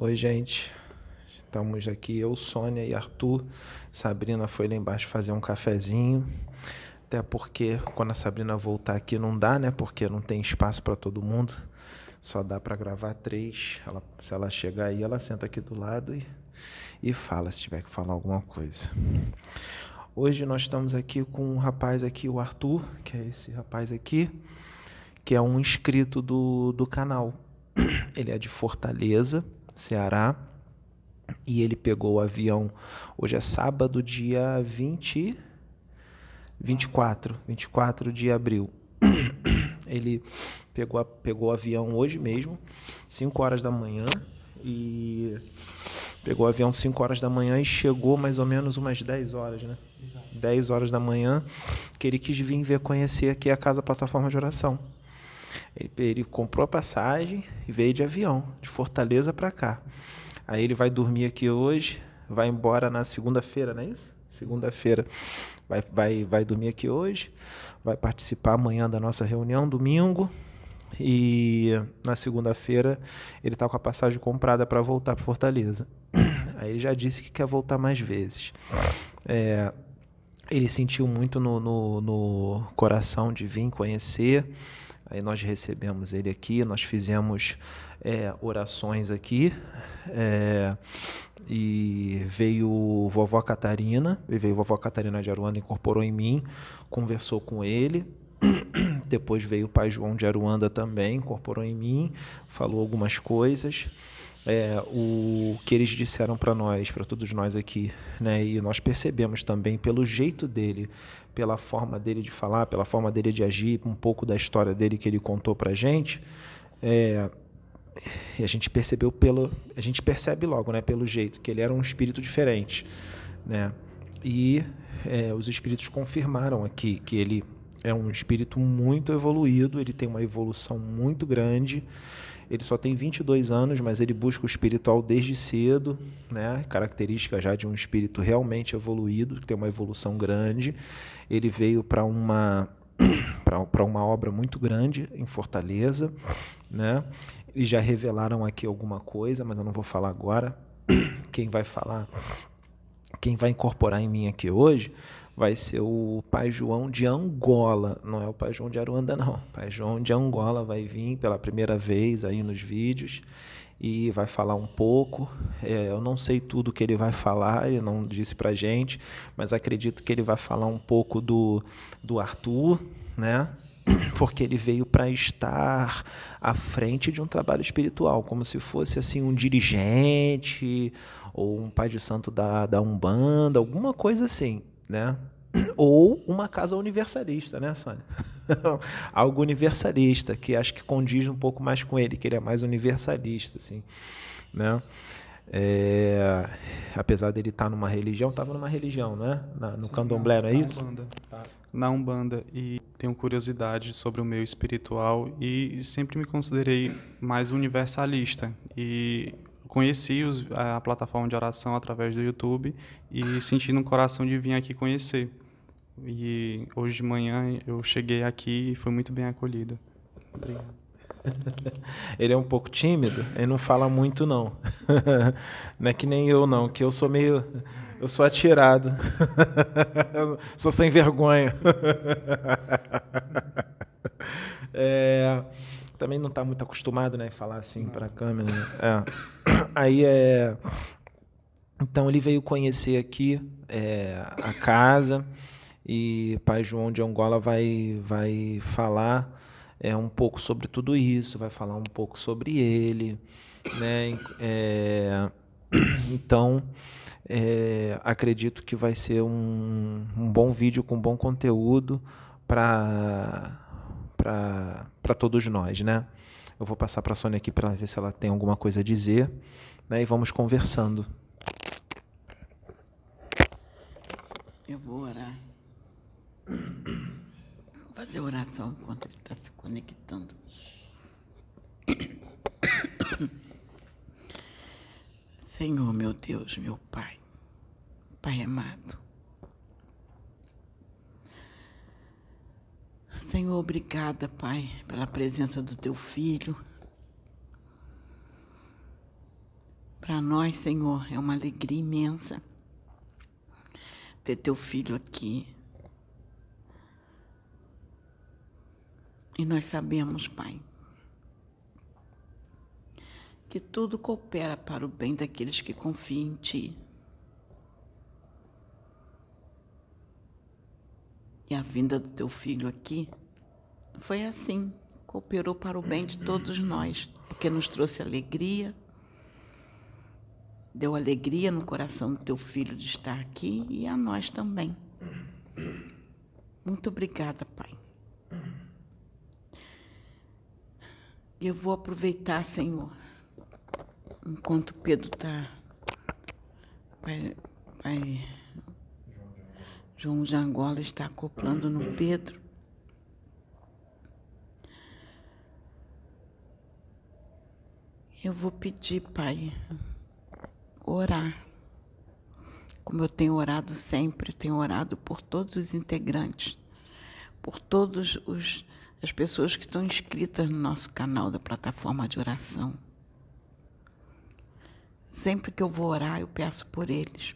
Oi, gente. Estamos aqui, eu, Sônia e Arthur. Sabrina foi lá embaixo fazer um cafezinho. Até porque quando a Sabrina voltar aqui não dá, né? Porque não tem espaço para todo mundo. Só dá para gravar 3. Se ela chegar aí, ela senta aqui do lado e fala, se tiver que falar alguma coisa. Hoje nós estamos aqui com um rapaz aqui, o Arthur, que é esse rapaz aqui, que é um inscrito do canal. Ele é de Fortaleza, Ceará, e ele pegou o avião. Hoje é sábado, dia 24 de abril. Ele pegou o avião hoje mesmo, 5 horas da manhã, e pegou o avião 5 horas da manhã e chegou mais ou menos umas 10 horas, né? Exato. 10 horas da manhã, que ele quis vir conhecer aqui a Casa Plataforma de Oração. Ele comprou a passagem e veio de avião, de Fortaleza para cá. Aí ele vai dormir aqui hoje, vai embora na segunda-feira, não é isso? Segunda-feira. Vai dormir aqui hoje, vai participar amanhã da nossa reunião, domingo. E na segunda-feira ele está com a passagem comprada para voltar para Fortaleza. Aí ele já disse que quer voltar mais vezes. Ele sentiu muito no coração de vir conhecer. Aí nós recebemos ele aqui, nós fizemos orações aqui, e veio vovó Catarina, de Aruanda, incorporou em mim, conversou com ele. Depois veio o Pai João de Aruanda também, incorporou em mim, falou algumas coisas. O que eles disseram para nós, para todos nós aqui, né? E nós percebemos também pelo jeito dele, pela forma dele de falar, pela forma dele de agir, um pouco da história dele que ele contou para a gente. E a gente percebeu a gente percebe logo, né? Pelo jeito que ele era um espírito diferente, né? E os espíritos confirmaram aqui que ele é um espírito muito evoluído, ele tem uma evolução muito grande. Ele só tem 22 anos, mas ele busca o espiritual desde cedo, né? Característica já de um espírito realmente evoluído, que tem uma evolução grande. Ele veio para uma obra muito grande em Fortaleza, né? Eles já revelaram aqui alguma coisa, mas eu não vou falar agora. Quem vai incorporar em mim aqui hoje vai ser o Pai João de Angola, não é o Pai João de Aruanda, não. O Pai João de Angola vai vir pela primeira vez aí nos vídeos e vai falar um pouco. Eu não sei tudo que ele vai falar, ele não disse pra gente, mas acredito que ele vai falar um pouco do Arthur, né? Porque ele veio para estar à frente de um trabalho espiritual, como se fosse assim um dirigente ou um pai de santo da Umbanda, alguma coisa assim, né? Ou uma casa universalista, né, Sônia? Algo universalista, que acho que condiz um pouco mais com ele, que ele é mais universalista, assim, né? Apesar dele estar numa religião, estava numa religião, né? No candomblé, não é isso? Na Umbanda. E tenho curiosidade sobre o meio espiritual e sempre me considerei mais universalista. E conheci a plataforma de oração através do YouTube e senti no coração de vir aqui conhecer. E hoje de manhã eu cheguei aqui e fui muito bem acolhido. Obrigado. Ele é um pouco tímido, ele não fala muito, não. Não é que nem eu, não, que eu sou meio... Eu sou atirado. Sou sem vergonha. Também não está muito acostumado, né, falar assim para a câmera. Então ele veio conhecer aqui a casa, e Pai João de Angola vai falar um pouco sobre tudo isso, vai falar um pouco sobre ele, né? Então acredito que vai ser um bom vídeo com bom conteúdo para todos nós, né? Eu vou passar para a Sônia aqui para ver se ela tem alguma coisa a dizer, né? E vamos conversando. Eu vou orar. Vou fazer oração enquanto ele está se conectando. Senhor, meu Deus, meu Pai, Pai amado. Senhor, obrigada, Pai, pela presença do Teu Filho. Para nós, Senhor, é uma alegria imensa ter teu filho aqui. E nós sabemos, Pai, que tudo coopera para o bem daqueles que confiam em Ti. E a vinda do Teu Filho aqui foi assim, cooperou para o bem de todos nós, porque nos trouxe alegria, deu alegria no coração do Teu Filho de estar aqui e a nós também. Muito obrigada, Pai. Eu vou aproveitar, Senhor, enquanto Pedro está, Pai João de Angola está acoplando no Pedro. Eu vou pedir, Pai, orar, como eu tenho orado sempre, eu tenho orado por todos os integrantes, por todos as pessoas que estão inscritas no nosso canal da plataforma de oração. Sempre que eu vou orar, eu peço por eles.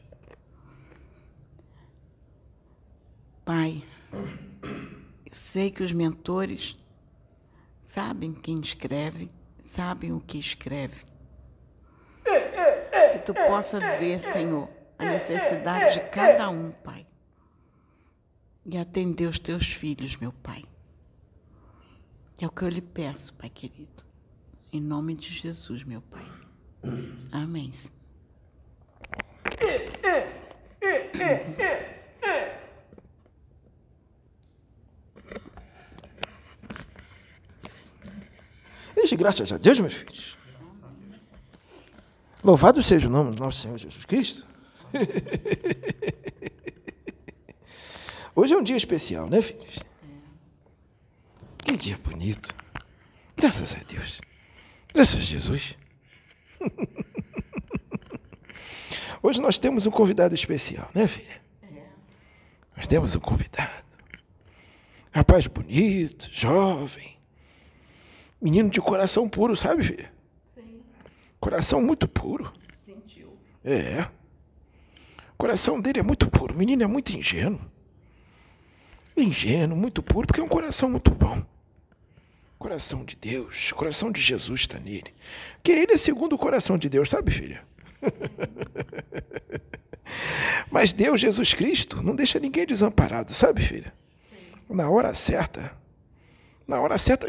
Pai, eu sei que os mentores sabem quem escreve, sabem o que escreve. Que Tu possa ver, Senhor, a necessidade de cada um, Pai. E atender os Teus filhos, meu Pai. É o que eu lhe peço, Pai querido. Em nome de Jesus, meu Pai. Amém. Isso, graças a Deus, meus filhos. Louvado seja o nome do nosso Senhor Jesus Cristo. Hoje é um dia especial, né, filhos? Que dia bonito. Graças a Deus. Graças a Jesus. Hoje nós temos um convidado especial, né, filha? É. Nós temos um convidado. Rapaz bonito, jovem. Menino de coração puro, sabe, filha? Sim. Coração muito puro. Sentiu. É. O coração dele é muito puro. O menino é muito ingênuo. Ingênuo, muito puro, porque é um coração muito bom. Coração de Deus, coração de Jesus está nele. Que ele é segundo o coração de Deus, sabe, filha? Mas Deus, Jesus Cristo, não deixa ninguém desamparado, sabe, filha? Sim. Na hora certa,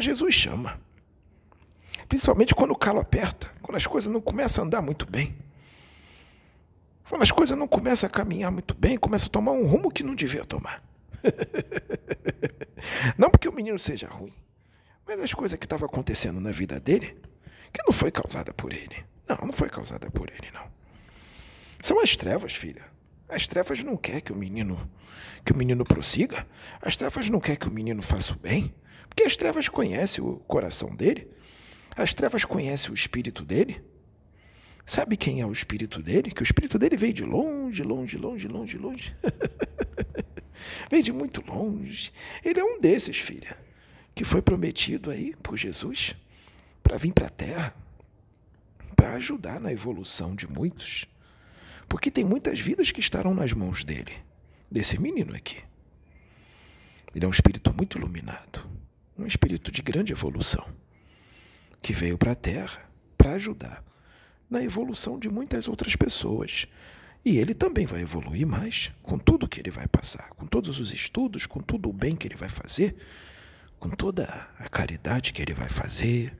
Jesus chama. Principalmente quando o calo aperta, quando as coisas não começam a andar muito bem. Quando as coisas não começam a caminhar muito bem, começam a tomar um rumo que não devia tomar. Não porque o menino seja ruim, mas as coisas que estavam acontecendo na vida dele, que não foi causada por ele. Não, não foi causada por ele, não. São as trevas, filha. As trevas não querem que o menino prossiga. As trevas não querem que o menino faça o bem. Porque as trevas conhecem o coração dele. As trevas conhecem o espírito dele. Sabe quem é o espírito dele? Que o espírito dele veio de longe, longe, longe, longe, longe. Veio de muito longe. Ele é um desses, filha, que foi prometido aí por Jesus para vir para a Terra, para ajudar na evolução de muitos, porque tem muitas vidas que estarão nas mãos dele, desse menino aqui. Ele é um espírito muito iluminado, um espírito de grande evolução, que veio para a Terra para ajudar na evolução de muitas outras pessoas. E ele também vai evoluir mais com tudo que ele vai passar, com todos os estudos, com todo o bem que ele vai fazer, com toda a caridade que ele vai fazer,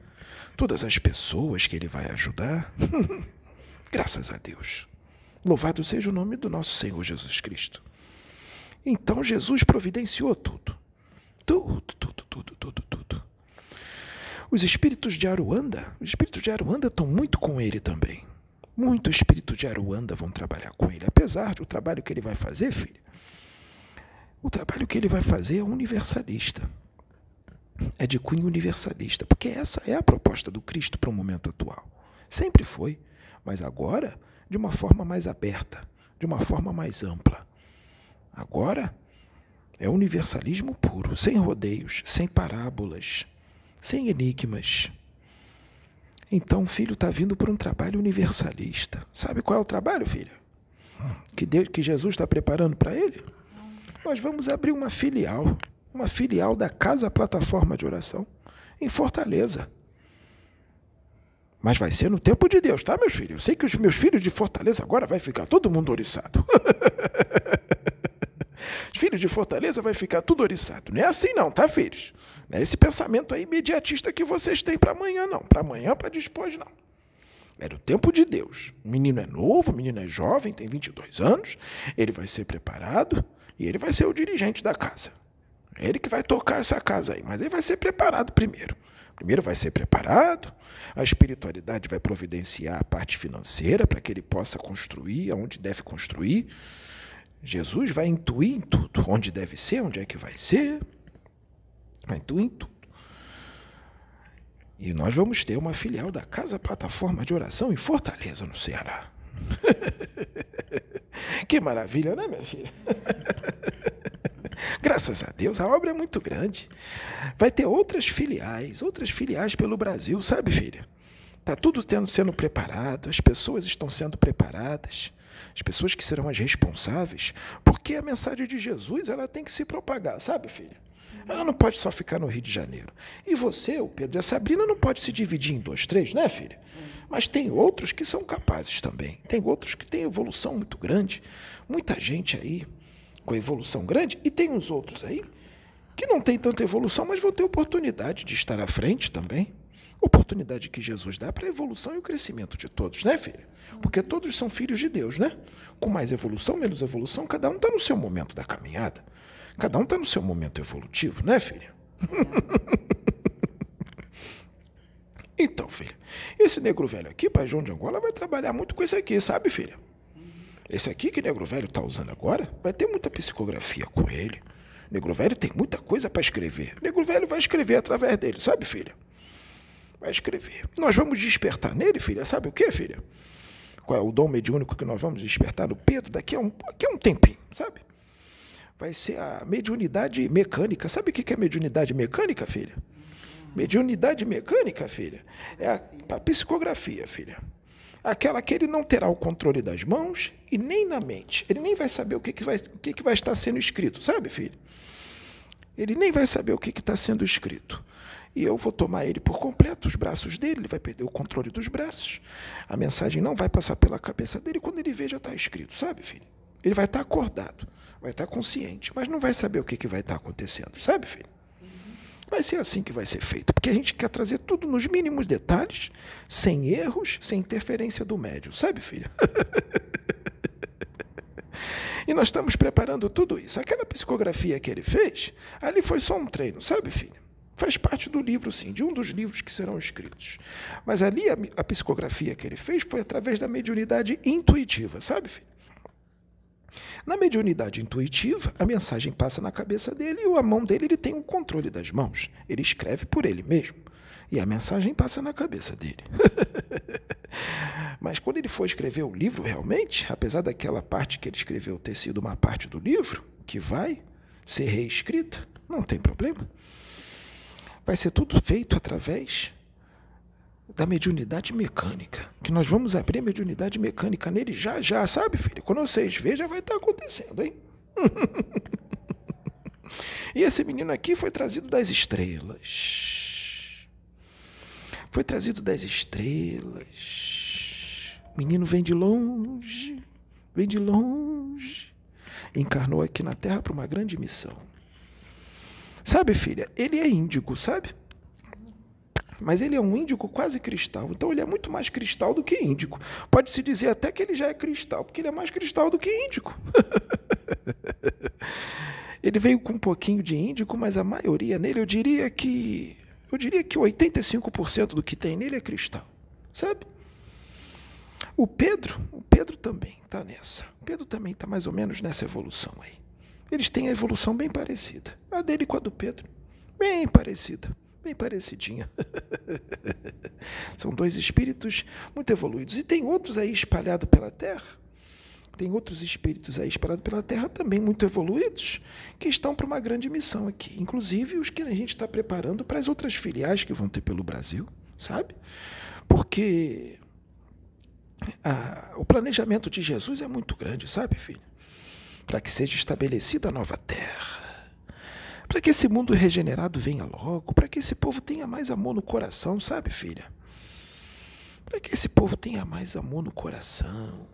todas as pessoas que ele vai ajudar. Graças a Deus. Louvado seja o nome do nosso Senhor Jesus Cristo. Então Jesus providenciou tudo. Tudo. Os espíritos de Aruanda estão muito com ele também. Muito espírito de Aruanda vão trabalhar com ele, apesar do trabalho que ele vai fazer, filho. O trabalho que ele vai fazer é universalista. É de cunho universalista, porque essa é a proposta do Cristo para o momento atual. Sempre foi, mas agora de uma forma mais aberta, de uma forma mais ampla. Agora é universalismo puro, sem rodeios, sem parábolas, sem enigmas. Então o filho está vindo para um trabalho universalista. Sabe qual é o trabalho, filha? Que Jesus está preparando para ele? Nós vamos abrir uma filial da Casa Plataforma de Oração, em Fortaleza. Mas vai ser no tempo de Deus, tá, meus filhos? Eu sei que os meus filhos de Fortaleza agora vai ficar todo mundo oriçado. Os filhos de Fortaleza vai ficar tudo oriçado. Não é assim não, tá, filhos? Não é esse pensamento aí imediatista que vocês têm para amanhã, não. Para amanhã, para depois, não. Era o tempo de Deus. O menino é novo, o menino é jovem, tem 22 anos, ele vai ser preparado e ele vai ser o dirigente da casa. É ele que vai tocar essa casa aí, mas ele vai ser preparado primeiro. Primeiro vai ser preparado, a espiritualidade vai providenciar a parte financeira para que ele possa construir aonde deve construir. Jesus vai intuir em tudo, onde deve ser, onde é que vai ser, vai intuir em tudo. E nós vamos ter uma filial da Casa Plataforma de Oração em Fortaleza, no Ceará. Que maravilha, né, minha filha? Graças a Deus, a obra é muito grande. Vai ter outras filiais pelo Brasil, sabe, filha? Está tudo sendo preparado, as pessoas estão sendo preparadas, as pessoas que serão as responsáveis, porque a mensagem de Jesus ela tem que se propagar, sabe, filha? Ela não pode só ficar no Rio de Janeiro. E você, o Pedro e a Sabrina, não pode se dividir em 2, 3, né, filha? Mas tem outros que são capazes também. Tem outros que têm evolução muito grande. Muita gente aí com evolução grande. E tem uns outros aí que não tem tanta evolução, mas vão ter oportunidade de estar à frente também. Oportunidade que Jesus dá para a evolução e o crescimento de todos, né, filha? Porque todos são filhos de Deus, né? Com mais evolução, menos evolução, cada um está no seu momento da caminhada. Cada um está no seu momento evolutivo, né, filha? Então, filha, esse negro velho aqui, Pai João de Angola, vai trabalhar muito com esse aqui, sabe, filha? Esse aqui que o negro velho está usando agora, vai ter muita psicografia com ele. O negro velho tem muita coisa para escrever. O negro velho vai escrever através dele, sabe, filha? Vai escrever. Nós vamos despertar nele, filha, sabe o quê, filha? Qual é o dom mediúnico que nós vamos despertar no Pedro daqui a um tempinho, sabe? Vai ser a mediunidade mecânica. Sabe o que é mediunidade mecânica, filha? Mediunidade mecânica, filha, é a psicografia, filha. Aquela que ele não terá o controle das mãos e nem na mente. Ele nem vai saber o que vai estar sendo escrito, sabe, filha? Ele nem vai saber o que está sendo escrito. E eu vou tomar ele por completo, os braços dele, ele vai perder o controle dos braços. A mensagem não vai passar pela cabeça dele, quando ele vê já está escrito, sabe, filha? Ele vai estar acordado, vai estar consciente, mas não vai saber o que vai estar acontecendo, sabe, filho? Vai ser assim que vai ser feito, porque a gente quer trazer tudo nos mínimos detalhes, sem erros, sem interferência do médium, sabe, filha? E nós estamos preparando tudo isso. Aquela psicografia que ele fez, ali foi só um treino, sabe, filha? Faz parte do livro, sim, de um dos livros que serão escritos. Mas ali a psicografia que ele fez foi através da mediunidade intuitiva, sabe, filha? Na mediunidade intuitiva, a mensagem passa na cabeça dele e a mão dele, ele tem o controle das mãos. Ele escreve por ele mesmo e a mensagem passa na cabeça dele. Mas quando ele for escrever o livro realmente, apesar daquela parte que ele escreveu ter sido uma parte do livro, que vai ser reescrita, não tem problema. Vai ser tudo feito através da mediunidade mecânica, que nós vamos abrir a mediunidade mecânica nele já, já, sabe, filho? Quando vocês verem, já vai estar acontecendo, hein? E esse menino aqui foi trazido das estrelas. Foi trazido das estrelas. O menino vem de longe, vem de longe. Encarnou aqui na Terra para uma grande missão. Sabe, filha, ele é índigo, sabe? Mas ele é um índigo quase cristal, então ele é muito mais cristal do que índigo. Pode-se dizer até que ele já é cristal, porque ele é mais cristal do que índigo. Ele veio com um pouquinho de índigo, mas a maioria nele, eu diria que 85% do que tem nele é cristal, sabe? O Pedro também está nessa. O Pedro também está mais ou menos nessa evolução aí. Eles têm a evolução bem parecida, a dele com a do Pedro, bem parecida. Bem parecidinha. São dois espíritos muito evoluídos. E tem outros aí espalhados pela Terra, tem outros espíritos aí espalhados pela Terra também muito evoluídos, que estão para uma grande missão aqui. Inclusive os que a gente está preparando para as outras filiais que vão ter pelo Brasil, sabe? Porque o planejamento de Jesus é muito grande, sabe, filho? Para que seja estabelecida a nova terra, para que esse mundo regenerado venha logo, para que esse povo tenha mais amor no coração, sabe, filha? Para que esse povo tenha mais amor no coração,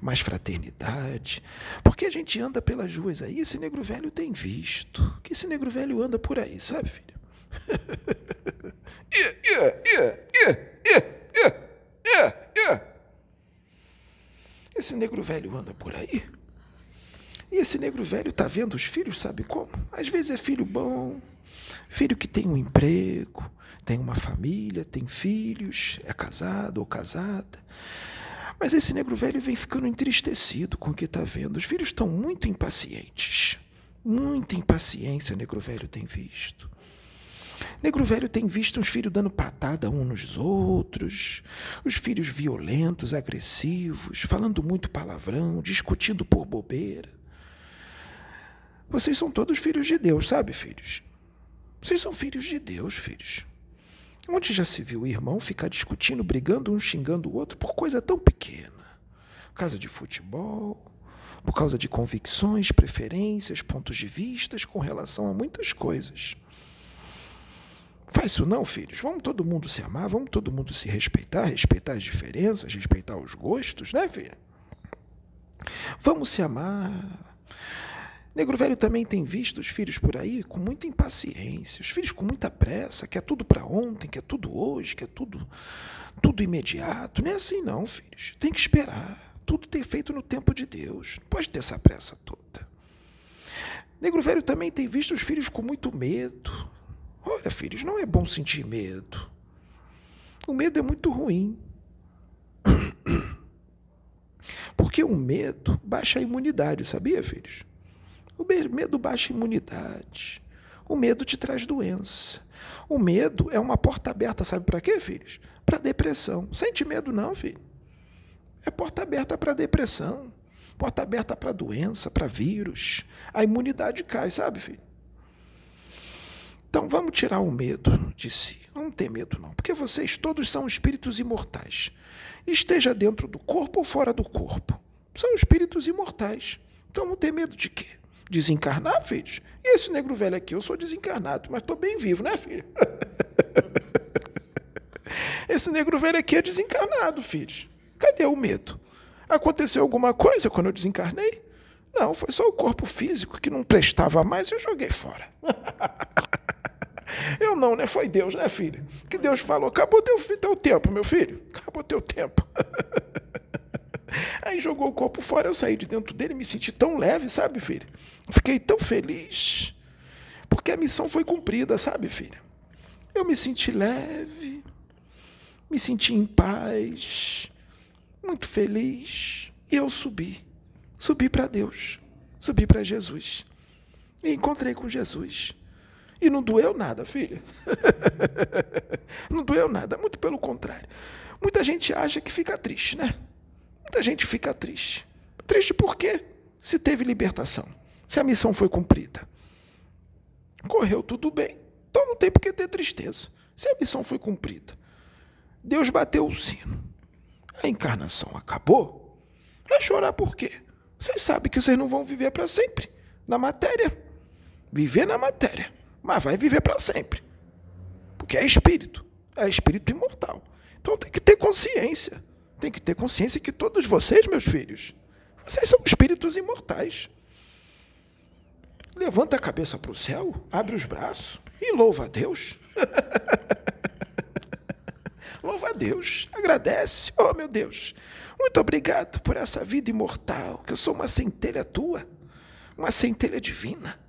mais fraternidade. Porque a gente anda pelas ruas aí, esse negro velho tem visto, que esse negro velho anda por aí, sabe, filha? Esse negro velho anda por aí. E esse negro velho está vendo os filhos, sabe como? Às vezes é filho bom, filho que tem um emprego, tem uma família, tem filhos, é casado ou casada. Mas esse negro velho vem ficando entristecido com o que está vendo. Os filhos estão muito impacientes. Muita impaciência o negro velho tem visto. Negro velho tem visto os filhos dando patada uns nos outros, os filhos violentos, agressivos, falando muito palavrão, discutindo por bobeira. Vocês são todos filhos de Deus, sabe, filhos? Vocês são filhos de Deus, filhos. Onde já se viu o irmão ficar discutindo, brigando, um xingando o outro por coisa tão pequena? Por causa de futebol, por causa de convicções, preferências, pontos de vistas, com relação a muitas coisas. Faz isso não, filhos. Vamos todo mundo se amar, vamos todo mundo se respeitar, respeitar as diferenças, respeitar os gostos, né, filho? Vamos se amar. Negro velho também tem visto os filhos por aí com muita impaciência, os filhos com muita pressa, que é tudo para ontem, que é tudo hoje, que é tudo imediato. Não é assim não, filhos. Tem que esperar. Tudo tem feito no tempo de Deus. Não pode ter essa pressa toda. Negro velho também tem visto os filhos com muito medo. Olha, filhos, não é bom sentir medo. O medo é muito ruim. Porque o medo baixa a imunidade, sabia, filhos? O medo baixa a imunidade. O medo te traz doença. O medo é uma porta aberta, sabe para quê, filhos? Para depressão. Sente medo não, filho. É porta aberta para depressão. Porta aberta para doença, para vírus. A imunidade cai, sabe, filho? Então, vamos tirar o medo de si. Não tem medo, não, porque vocês todos são espíritos imortais. Esteja dentro do corpo ou fora do corpo. São espíritos imortais. Então, não tem medo de quê? Desencarnar, filhos? E esse negro velho aqui, eu sou desencarnado, mas estou bem vivo, né, filho? Esse negro velho aqui é desencarnado, filhos. Cadê o medo? Aconteceu alguma coisa quando eu desencarnei? Não, foi só o corpo físico que não prestava mais e eu joguei fora. Eu não, né? Foi Deus, né, filho? Que Deus falou, acabou teu tempo, meu filho. Acabou teu tempo. Aí jogou o corpo fora, eu saí de dentro dele, me senti tão leve, sabe, filho? Fiquei tão feliz, porque a missão foi cumprida, sabe, filho? Eu me senti leve, me senti em paz, muito feliz, e eu subi. Subi para Deus, subi para Jesus. E encontrei com Jesus. E não doeu nada, filha. Não doeu nada, muito pelo contrário. Muita gente acha que fica triste, né? Muita gente fica triste. Triste por quê? Se teve libertação, se a missão foi cumprida. Correu tudo bem, então não tem por que ter tristeza. Se a missão foi cumprida, Deus bateu o sino, a encarnação acabou, vai chorar por quê? Vocês sabem que vocês não vão viver para sempre na matéria. Viver na matéria. Mas vai viver para sempre. Porque é espírito imortal. Então tem que ter consciência. Tem que ter consciência que todos vocês, meus filhos, vocês são espíritos imortais. Levanta a cabeça para o céu, abre os braços e louva a Deus. Louva a Deus, agradece. Oh, meu Deus, muito obrigado por essa vida imortal, que eu sou uma centelha tua, uma centelha divina,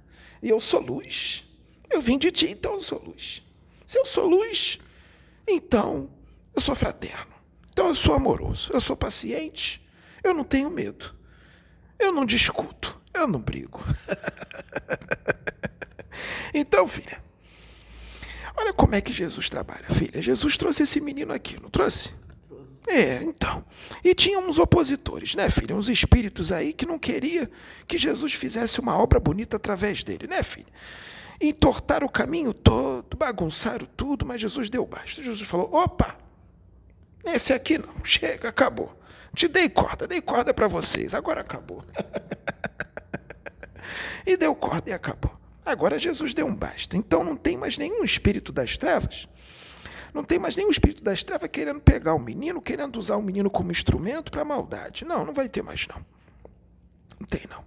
e eu sou luz. Eu vim de ti, então eu sou luz. Se eu sou luz, então eu sou fraterno. Então eu sou amoroso, eu sou paciente, eu não tenho medo. Eu não discuto, eu não brigo. Então, filha, olha como é que Jesus trabalha, filha. Jesus trouxe esse menino aqui, não trouxe? Trouxe. É, então. E tinha uns opositores, né, filha? Uns espíritos aí que não queria que Jesus fizesse uma obra bonita através dele, né, filha? Entortaram o caminho todo, bagunçaram tudo, mas Jesus deu basta. Jesus falou, opa, Esse aqui não, chega, acabou. Te dei corda para vocês, agora acabou. E deu corda e acabou. Agora Jesus deu um basta. Então não tem mais nenhum espírito das trevas, não tem mais nenhum espírito das trevas querendo pegar o menino, querendo usar o menino como instrumento para maldade. Não, não vai ter mais não. Não tem não.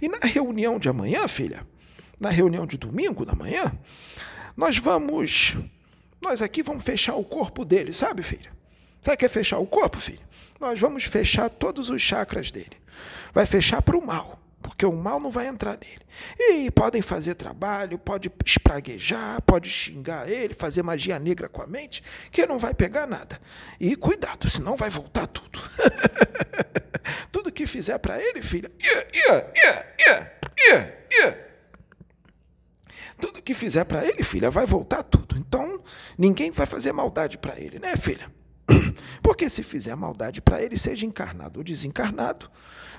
E na reunião de amanhã, filha, na reunião de domingo da manhã, nós aqui vamos fechar o corpo dele, sabe, filha? Sabe o que é fechar o corpo, filha? Nós vamos fechar todos os chakras dele. Vai fechar para o mal, porque o mal não vai entrar nele. E podem fazer trabalho, pode espraguejar, pode xingar ele, fazer magia negra com a mente, que não vai pegar nada. E cuidado, senão vai voltar tudo. Tudo que fizer para ele, filha... Tudo que fizer para ele, filha, vai voltar tudo. Então, ninguém vai fazer maldade para ele, né, filha? Porque se fizer maldade para ele, seja encarnado ou desencarnado,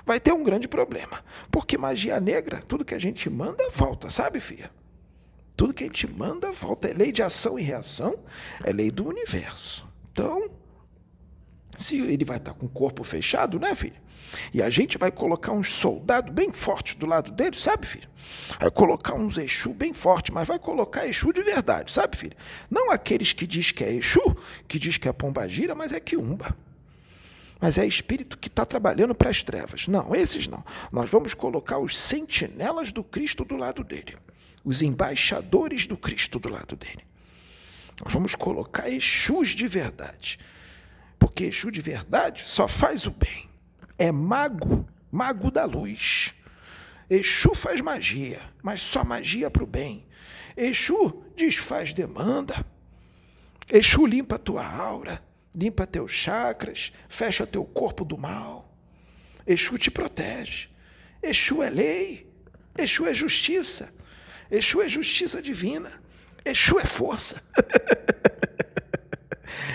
vai ter um grande problema. Porque magia negra, tudo que a gente manda, volta, sabe, filha? Tudo que a gente manda, volta. É lei de ação e reação, é lei do universo. Então, se ele vai estar com o corpo fechado, né, filha? E a gente vai colocar uns soldados bem fortes do lado dele, sabe, filho? Vai colocar uns Exu bem fortes, mas vai colocar Exu de verdade, sabe, filho? Não aqueles que diz que é Exu, que diz que é pombagira, mas é quiumba. Mas é espírito que está trabalhando para as trevas. Não, esses não. Nós vamos colocar os sentinelas do Cristo do lado dele. Os embaixadores do Cristo do lado dele. Nós vamos colocar Exus de verdade. Porque Exu de verdade só faz o bem. É mago, mago da luz. Exu faz magia, mas só magia para o bem. Exu desfaz demanda. Exu limpa a tua aura, limpa teus chakras, fecha teu corpo do mal. Exu te protege. Exu é lei, Exu é justiça. Exu é justiça divina. Exu é força.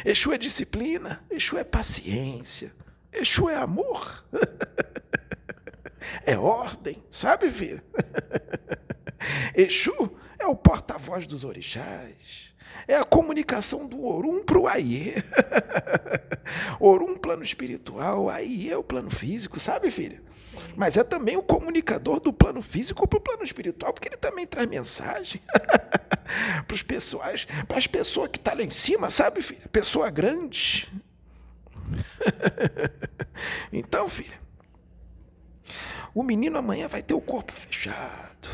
Exu é disciplina, Exu é paciência. Exu é amor, é ordem, sabe, filha? Exu é o porta-voz dos orixás, é a comunicação do Orum para o Aiê. Orum, plano espiritual, Aiê é o plano físico, sabe, filha? Mas é também o comunicador do plano físico para o plano espiritual, porque ele também traz mensagem para as pessoas que estão lá em cima, sabe, filha? Pessoa grande. Então, filha, o menino amanhã vai ter o corpo fechado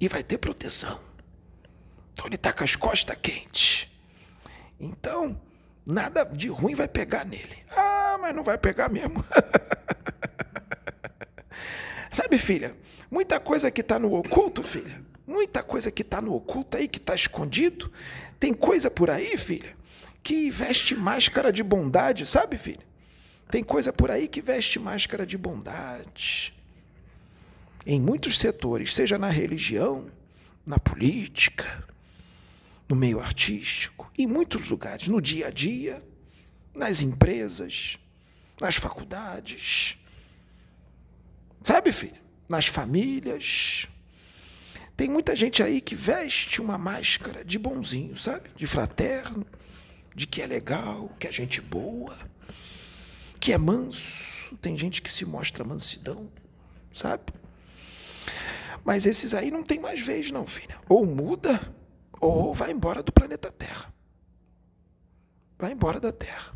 e vai ter proteção. Então ele está com as costas quentes. Então nada de ruim vai pegar nele. Ah, mas não vai pegar mesmo. Sabe, filha, muita coisa que está no oculto, filha, muita coisa que está no oculto aí, que está escondido. Tem coisa por aí, filha, que veste máscara de bondade, sabe, filho? Tem coisa por aí que veste máscara de bondade. Em muitos setores, seja na religião, na política, no meio artístico, em muitos lugares, no dia a dia, nas empresas, nas faculdades, sabe, filho? Nas famílias. Tem muita gente aí que veste uma máscara de bonzinho, sabe? De fraterno, de que é legal, que é gente boa, que é manso. Tem gente que se mostra mansidão, sabe? Mas esses aí não tem mais vez não, filha. Ou muda, ou vai embora do planeta Terra. Vai embora da Terra.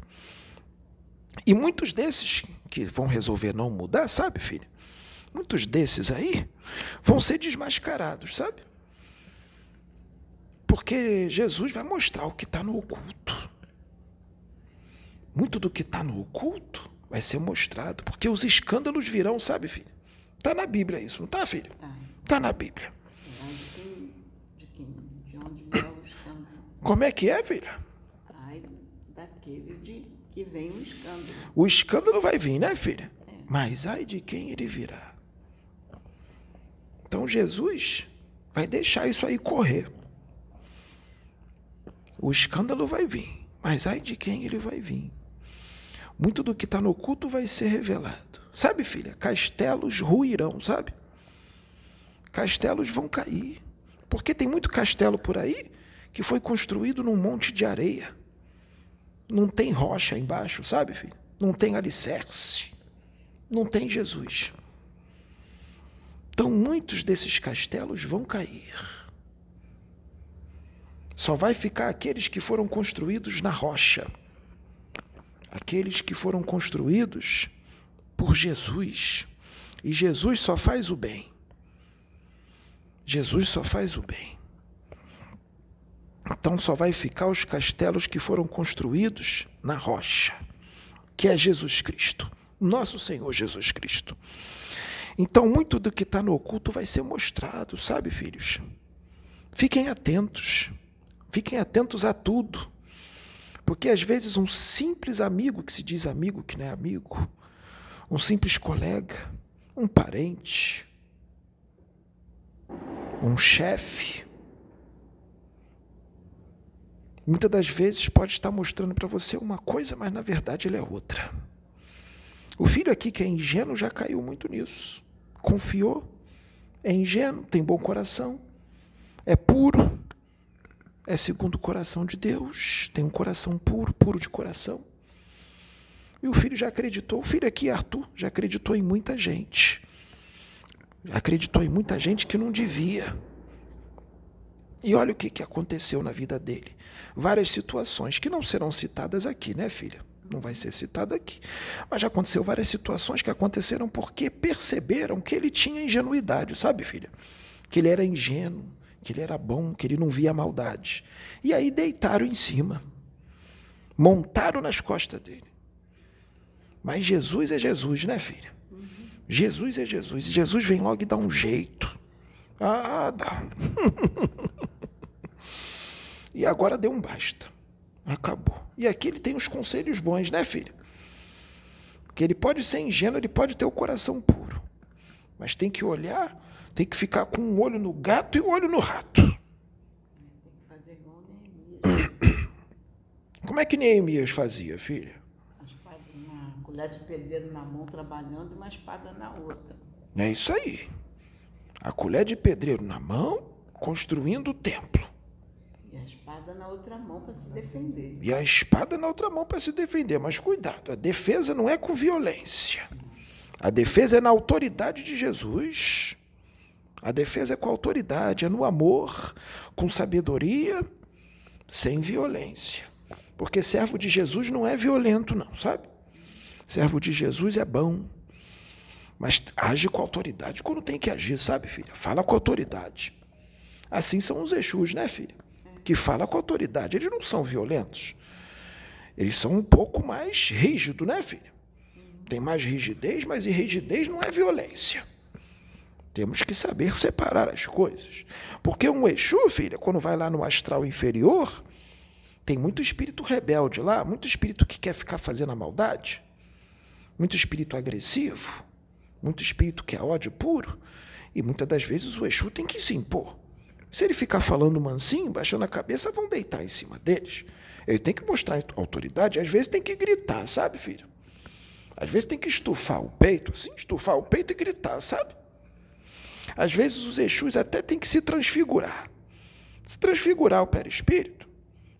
E muitos desses que vão resolver não mudar, sabe, filha? Muitos desses aí vão ser desmascarados, sabe? Porque Jesus vai mostrar o que está no oculto. Muito do que está no oculto vai ser mostrado, porque os escândalos virão, sabe, filha? Está na Bíblia isso, não está, filha? Está na Bíblia. De onde virá o escândalo? Como é que é, filha? Ai, daquele de que vem o escândalo. O escândalo vai vir, né, filha? É. Mas ai de quem ele virá. Então Jesus vai deixar isso aí correr. O escândalo vai vir, mas ai de quem ele vai vir. Muito do que está no oculto vai ser revelado. Sabe, filha, castelos ruirão, sabe? Castelos vão cair. Porque tem muito castelo por aí que foi construído num monte de areia. Não tem rocha embaixo, sabe, filho? Não tem alicerce. Não tem Jesus. Então, muitos desses castelos vão cair. Só vai ficar aqueles que foram construídos na rocha. Aqueles que foram construídos por Jesus. E Jesus só faz o bem. Jesus só faz o bem. Então só vai ficar os castelos que foram construídos na rocha, que é Jesus Cristo, nosso Senhor Jesus Cristo. Então muito do que está no oculto vai ser mostrado, sabe, filhos? Fiquem atentos a tudo, porque às vezes um simples amigo que se diz amigo, que não é amigo, um simples colega, um parente, um chefe, muitas das vezes pode estar mostrando para você uma coisa, mas na verdade ele é outra. O filho aqui que é ingênuo já caiu muito nisso. Confiou, é ingênuo, tem bom coração, é puro, é segundo o coração de Deus, tem um coração puro, puro de coração. E o filho já acreditou, o filho aqui, Arthur, já acreditou em muita gente. Acreditou em muita gente que não devia. E olha o que aconteceu na vida dele. Várias situações que não serão citadas aqui, né, filha? Não vai ser citada aqui. Mas já aconteceu várias situações que aconteceram porque perceberam que ele tinha ingenuidade, sabe, filha? Que ele era ingênuo, que ele era bom, que ele não via maldade. E aí deitaram em cima. Montaram nas costas dele. Mas Jesus é Jesus, né, filha? Uhum. Jesus é Jesus. E Jesus vem logo e dá um jeito. Ah, dá. E agora deu um basta. Acabou. E aqui ele tem uns conselhos bons, né, filha? Porque ele pode ser ingênuo, ele pode ter o coração puro. Mas tem que olhar, tem que ficar com um olho no gato e um olho no rato. Tem que fazer igual Neemias. Como é que Neemias fazia, filha? Uma colher de pedreiro na mão trabalhando e uma espada na outra. É isso aí. A colher de pedreiro na mão, construindo o templo. E a espada na outra mão para se defender. E a espada na outra mão para se defender. Mas cuidado, a defesa não é com violência. A defesa é na autoridade de Jesus. A defesa é com a autoridade, é no amor, com sabedoria, sem violência. Porque servo de Jesus não é violento, não, sabe? Servo de Jesus é bom. Mas age com autoridade quando tem que agir, sabe, filha? Fala com autoridade. Assim são os Exus, né, filha? Que fala com autoridade. Eles não são violentos. Eles são um pouco mais rígidos, né, filha? Tem mais rigidez, mas rigidez não é violência. Temos que saber separar as coisas. Porque um Exu, filha, quando vai lá no astral inferior, tem muito espírito rebelde lá, muito espírito que quer ficar fazendo a maldade, muito espírito agressivo, muito espírito que é ódio puro, e muitas das vezes o Exu tem que se impor. Se ele ficar falando mansinho, baixando a cabeça, vão deitar em cima deles. Ele tem que mostrar autoridade, às vezes tem que gritar, sabe, filho? Às vezes tem que estufar o peito, assim, estufar o peito e gritar, sabe? Às vezes os Exus até têm que se transfigurar. Se transfigurar o perispírito,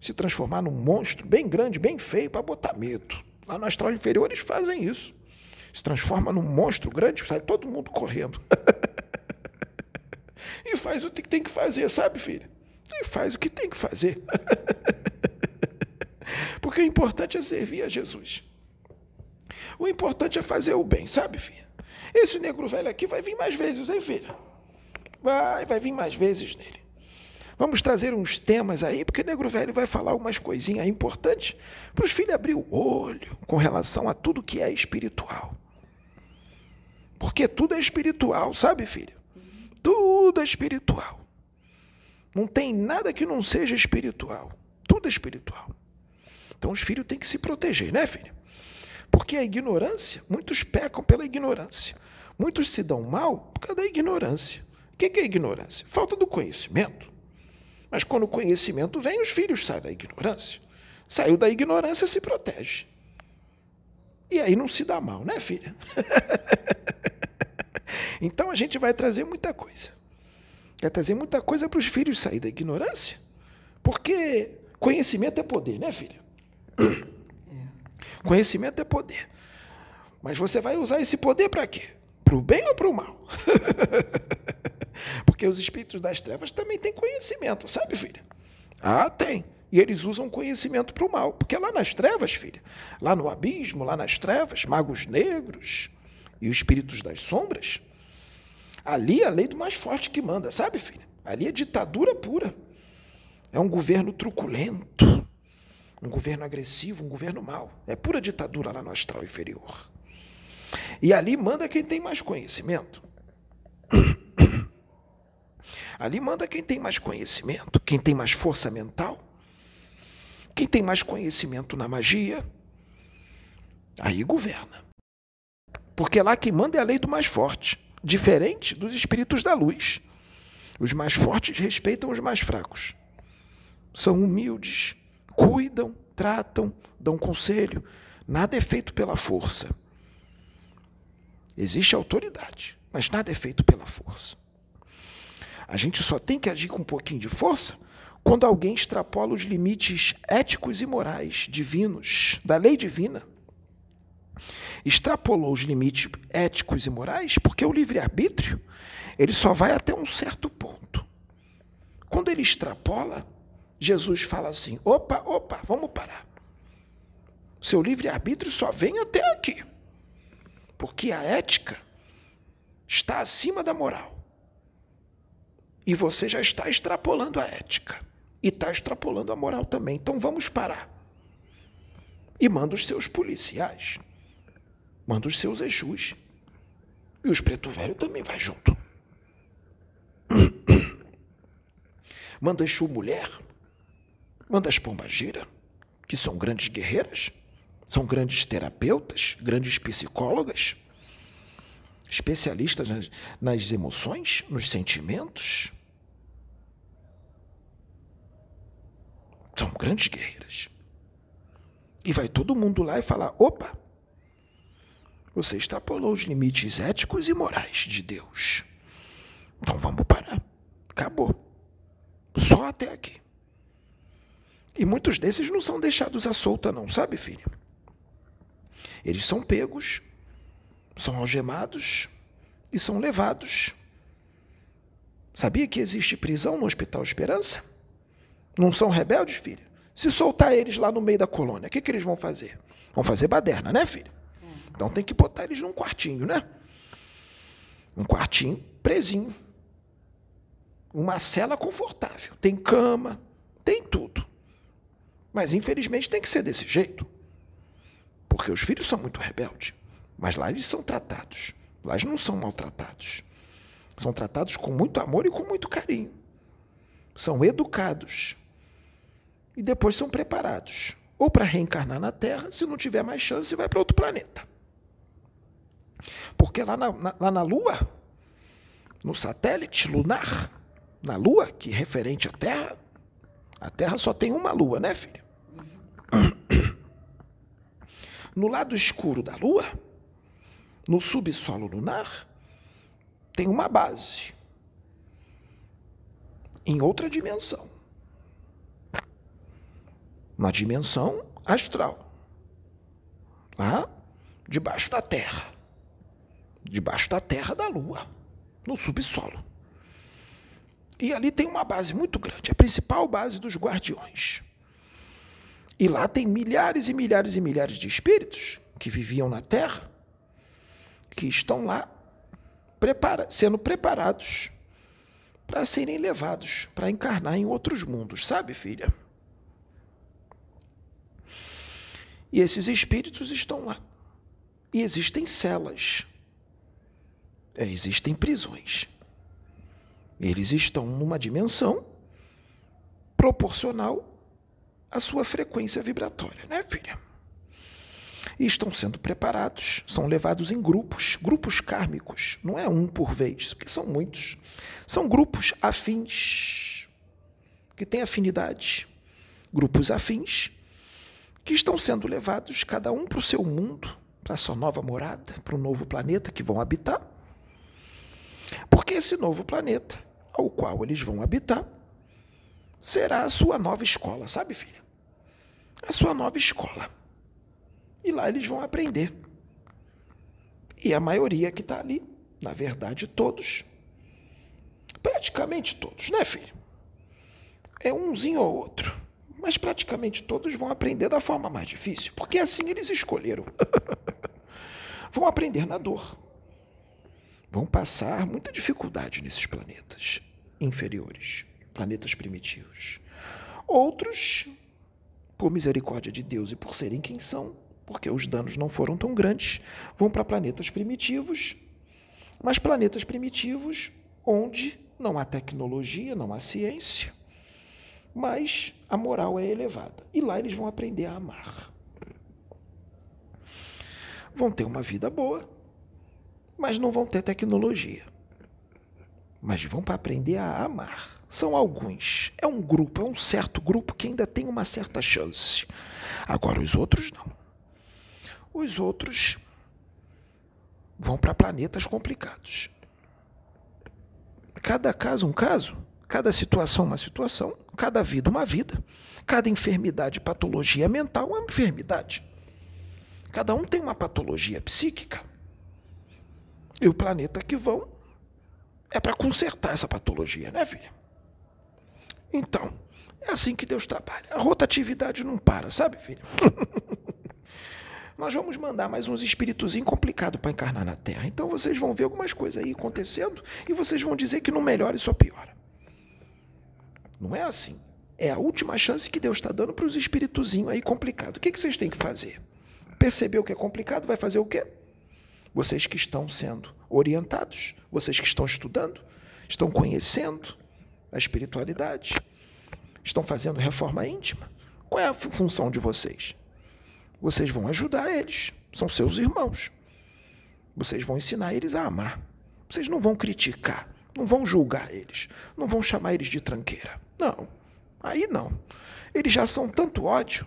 se transformar num monstro bem grande, bem feio, para botar medo. Lá no astral inferior eles fazem isso. Se transforma num monstro grande, sai todo mundo correndo. E faz o que tem que fazer, sabe, filha? E faz o que tem que fazer. Porque o importante é servir a Jesus. O importante é fazer o bem, sabe, filha? Esse negro velho aqui vai vir mais vezes, hein, filha? Vai vir mais vezes nele. Vamos trazer uns temas aí, porque o negro velho vai falar algumas coisinhas importantes para os filhos abrir o olho com relação a tudo que é espiritual. Porque tudo é espiritual, sabe, filha? Tudo é espiritual. Não tem nada que não seja espiritual. Tudo é espiritual. Então os filhos têm que se proteger, né, filha? Porque a ignorância, muitos pecam pela ignorância. Muitos se dão mal por causa da ignorância. O que é ignorância? Falta do conhecimento. Mas quando o conhecimento vem, os filhos saem da ignorância. Saiu da ignorância, se protege. E aí não se dá mal, né, filha? Então a gente vai trazer muita coisa. Vai trazer muita coisa para os filhos sair da ignorância, porque conhecimento é poder, né, filha? Conhecimento é poder. Mas você vai usar esse poder para quê? Para o bem ou para o mal? Porque os espíritos das trevas também têm conhecimento, sabe, filha? Ah, tem. E eles usam conhecimento para o mal. Porque lá nas trevas, filha, lá no abismo, lá nas trevas, magos negros e os espíritos das sombras, ali é a lei do mais forte que manda, sabe, filha? Ali é ditadura pura. É um governo truculento, um governo agressivo, um governo mau. É pura ditadura lá no astral inferior. E ali manda quem tem mais conhecimento. Ali manda quem tem mais conhecimento, quem tem mais força mental, quem tem mais conhecimento na magia, aí governa. Porque lá quem manda é a lei do mais forte, diferente dos espíritos da luz. Os mais fortes respeitam os mais fracos. São humildes, cuidam, tratam, dão conselho. Nada é feito pela força. Existe autoridade, mas nada é feito pela força. A gente só tem que agir com um pouquinho de força quando alguém extrapola os limites éticos e morais divinos, da lei divina. Extrapolou os limites éticos e morais porque o livre-arbítrio ele só vai até um certo ponto. Quando ele extrapola, Jesus fala assim, opa, opa, vamos parar. Seu livre-arbítrio só vem até aqui, porque a ética está acima da moral. E você já está extrapolando a ética e está extrapolando a moral também. Então vamos parar. E manda os seus policiais, manda os seus exus. E os preto velho também vai junto. Manda exu mulher, manda as pombagira, que são grandes guerreiras, são grandes terapeutas, grandes psicólogas, especialistas nas emoções, nos sentimentos. São grandes guerreiras. E vai todo mundo lá e falar, opa, você extrapolou os limites éticos e morais de Deus. Então vamos parar. Acabou. Só até aqui. E muitos desses não são deixados à solta não, sabe, filho? Eles são pegos, são algemados e são levados. Sabia que existe prisão no Hospital Esperança? Não são rebeldes, filho? Se soltar eles lá no meio da colônia, o que, que eles vão fazer? Vão fazer baderna, né, filho? Então tem que botar eles num quartinho, né? Um quartinho presinho. Uma cela confortável. Tem cama, tem tudo. Mas, infelizmente, tem que ser desse jeito. Porque os filhos são muito rebeldes. Mas lá eles são tratados. Lá eles não são maltratados. São tratados com muito amor e com muito carinho. São educados. E depois são preparados. Ou para reencarnar na Terra, se não tiver mais chance, vai para outro planeta. Porque lá na Lua, no satélite lunar, na Lua, que é referente à Terra, a Terra só tem uma lua, né, filha? No lado escuro da Lua, no subsolo lunar, tem uma base em outra dimensão, na dimensão astral, lá debaixo da Terra, da Lua, no subsolo. E ali tem uma base muito grande, a principal base dos guardiões. E lá tem milhares e milhares e milhares de espíritos que viviam na Terra, que estão lá sendo preparados para serem levados, para encarnar em outros mundos, sabe, filha? E esses espíritos estão lá. E existem celas, existem prisões. Eles estão numa dimensão proporcional à sua frequência vibratória, né, filha? E estão sendo preparados, são levados em grupos, grupos kármicos, não é um por vez, porque são muitos. São grupos afins, que têm afinidade, grupos afins, que estão sendo levados cada um para o seu mundo, para a sua nova morada, para o novo planeta que vão habitar, porque esse novo planeta ao qual eles vão habitar será a sua nova escola, sabe, filha? A sua nova escola. E lá eles vão aprender. E a maioria que está ali, na verdade todos, praticamente todos, né, filho? É umzinho ou outro, mas praticamente todos vão aprender da forma mais difícil, porque assim eles escolheram. Vão aprender na dor. Vão passar muita dificuldade nesses planetas inferiores, planetas primitivos. Outros, por misericórdia de Deus e por serem quem são, porque os danos não foram tão grandes, vão para planetas primitivos, mas planetas primitivos onde não há tecnologia, não há ciência, mas a moral é elevada. E lá eles vão aprender a amar. Vão ter uma vida boa, mas não vão ter tecnologia. Mas vão para aprender a amar. São alguns. É um grupo, é um certo grupo que ainda tem uma certa chance. Agora, os outros não. Os outros vão para planetas complicados. Cada caso um caso, cada situação uma situação, cada vida uma vida, cada enfermidade, patologia mental uma enfermidade. Cada um tem uma patologia psíquica. E o planeta que vão é para consertar essa patologia, né, filha? Então, é assim que Deus trabalha. A rotatividade não para, sabe, filha? Nós vamos mandar mais uns espíritozinhos complicados para encarnar na Terra. Então, vocês vão ver algumas coisas aí acontecendo e vocês vão dizer que não melhora e só piora. Não é assim. É a última chance que Deus está dando para os espíritozinhos aí complicados. O que vocês têm que fazer? Percebeu que é complicado, vai fazer o quê? Vocês que estão sendo orientados, vocês que estão estudando, estão conhecendo a espiritualidade, estão fazendo reforma íntima. Qual é a função de vocês? Vocês vão ajudar eles, são seus irmãos. Vocês vão ensinar eles a amar. Vocês não vão criticar, não vão julgar eles, não vão chamar eles de tranqueira. Não, aí não. Eles já são tanto ódio,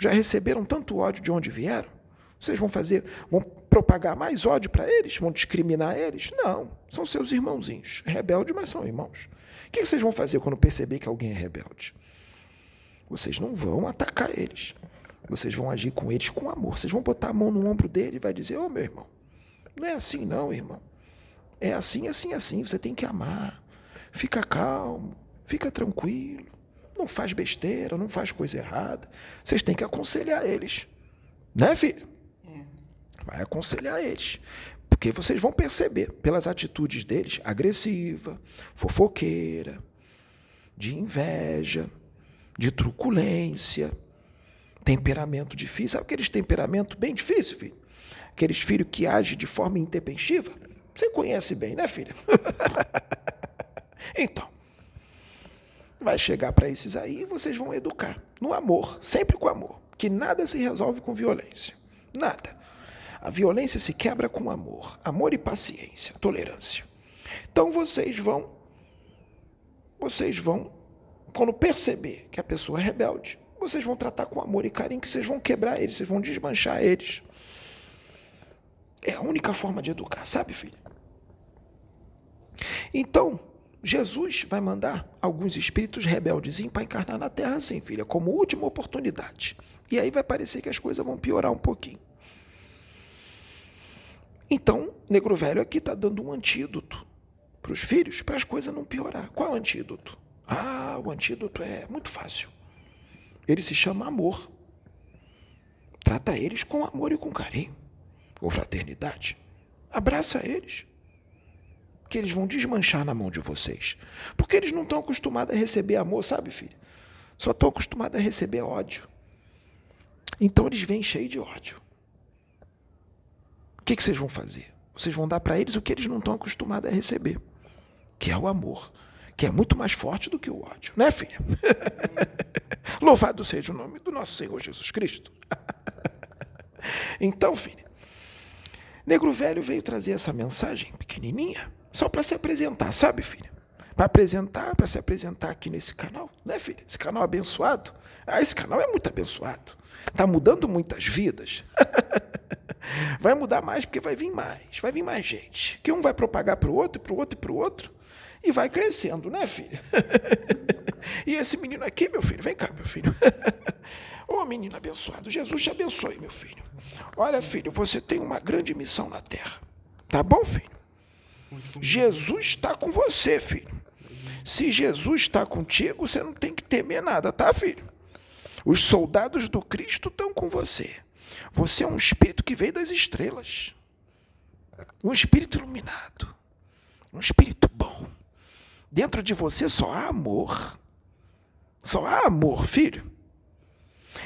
já receberam tanto ódio de onde vieram. Vocês vão fazer, vão propagar mais ódio para eles? Vão discriminar eles? Não, são seus irmãozinhos. Rebeldes, mas são irmãos. O que vocês vão fazer quando perceber que alguém é rebelde? Vocês não vão atacar eles. Vocês vão agir com eles com amor. Vocês vão botar a mão no ombro dele e vai dizer, ô, meu irmão, não é assim não, irmão. É assim, assim, assim. Você tem que amar. Fica calmo, fica tranquilo. Não faz besteira, não faz coisa errada. Vocês têm que aconselhar eles. Né, filho? É. Vai aconselhar eles. Porque vocês vão perceber, pelas atitudes deles, agressiva, fofoqueira, de inveja, de truculência, temperamento difícil. Sabe aqueles temperamentos bem difíceis, filho? Aqueles filhos que agem de forma intempestiva? Você conhece bem, né, filha? Então, vai chegar para esses aí e vocês vão educar. No amor, sempre com amor. Que nada se resolve com violência. Nada. A violência se quebra com amor. Amor e paciência, tolerância. Então, vocês vão, quando perceber que a pessoa é rebelde, vocês vão tratar com amor e carinho, que vocês vão quebrar eles, vocês vão desmanchar eles. É a única forma de educar, sabe, filha? Então, Jesus vai mandar alguns espíritos rebeldezinhos para encarnar na Terra assim, filha, como última oportunidade. E aí vai parecer que as coisas vão piorar um pouquinho. Então, Negro Velho aqui está dando um antídoto para os filhos, para as coisas não piorar. Qual é o antídoto? Ah, o antídoto é muito fácil. Ele se chama amor. Trata eles com amor e com carinho, com fraternidade. Abraça eles, que eles vão desmanchar na mão de vocês. Porque eles não estão acostumados a receber amor, sabe, filho? Só estão acostumados a receber ódio. Então eles vêm cheios de ódio. O que vocês vão fazer? Vocês vão dar para eles o que eles não estão acostumados a receber, que é o amor, que é muito mais forte do que o ódio, né, filha? Louvado seja o nome do nosso Senhor Jesus Cristo. Então, filha, Negro Velho veio trazer essa mensagem pequenininha, só para se apresentar, sabe, filha? Para se apresentar aqui nesse canal, né, filha? Esse canal abençoado. Ah, esse canal é muito abençoado. Está mudando muitas vidas. Vai mudar mais porque vai vir mais gente. Que um vai propagar para o outro, para o outro e para o outro. E vai crescendo, né, filha? E esse menino aqui, meu filho, vem cá, meu filho. Ô, menino abençoado. Jesus te abençoe, meu filho. Olha, filho, você tem uma grande missão na terra. Tá bom, filho? Jesus está com você, filho. Se Jesus está contigo, você não tem que temer nada, tá, filho? Os soldados do Cristo estão com você. Você é um espírito que veio das estrelas. Um espírito iluminado. Um espírito bom. Dentro de você só há amor. Só há amor, filho.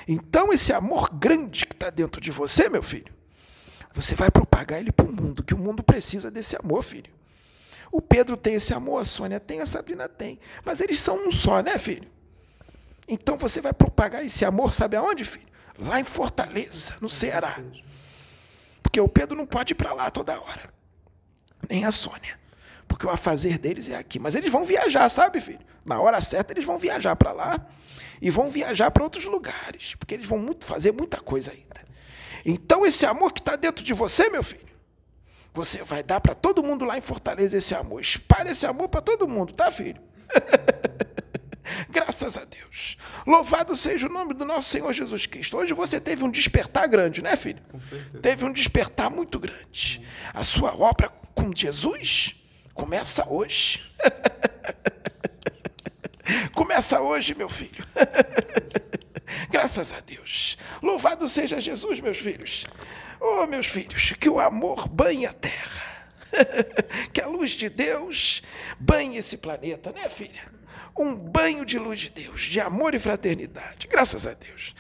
Então, esse amor grande que está dentro de você, meu filho, você vai propagar ele para o mundo, que o mundo precisa desse amor, filho. O Pedro tem esse amor, a Sônia tem, a Sabrina tem. Mas eles são um só, né, filho? Então, você vai propagar esse amor, sabe aonde, filho? Lá em Fortaleza, no Ceará. Porque o Pedro não pode ir para lá toda hora. Nem a Sônia. Porque o afazer deles é aqui. Mas eles vão viajar, sabe, filho? Na hora certa, eles vão viajar para lá e vão viajar para outros lugares. Porque eles vão fazer muita coisa ainda. Então, esse amor que está dentro de você, meu filho, você vai dar para todo mundo lá em Fortaleza esse amor. Espalha esse amor para todo mundo, tá, filho? Graças a Deus. Louvado seja o nome do nosso Senhor Jesus Cristo. Hoje você teve um despertar grande, né, filho? Com certeza. Teve um despertar muito grande. A sua obra com Jesus começa hoje. Começa hoje, meu filho. Graças a Deus. Louvado seja Jesus, meus filhos. Oh, meus filhos, que o amor banhe a terra. Que a luz de Deus banhe esse planeta, né, filha? Um banho de luz de Deus, de amor e fraternidade. Graças a Deus.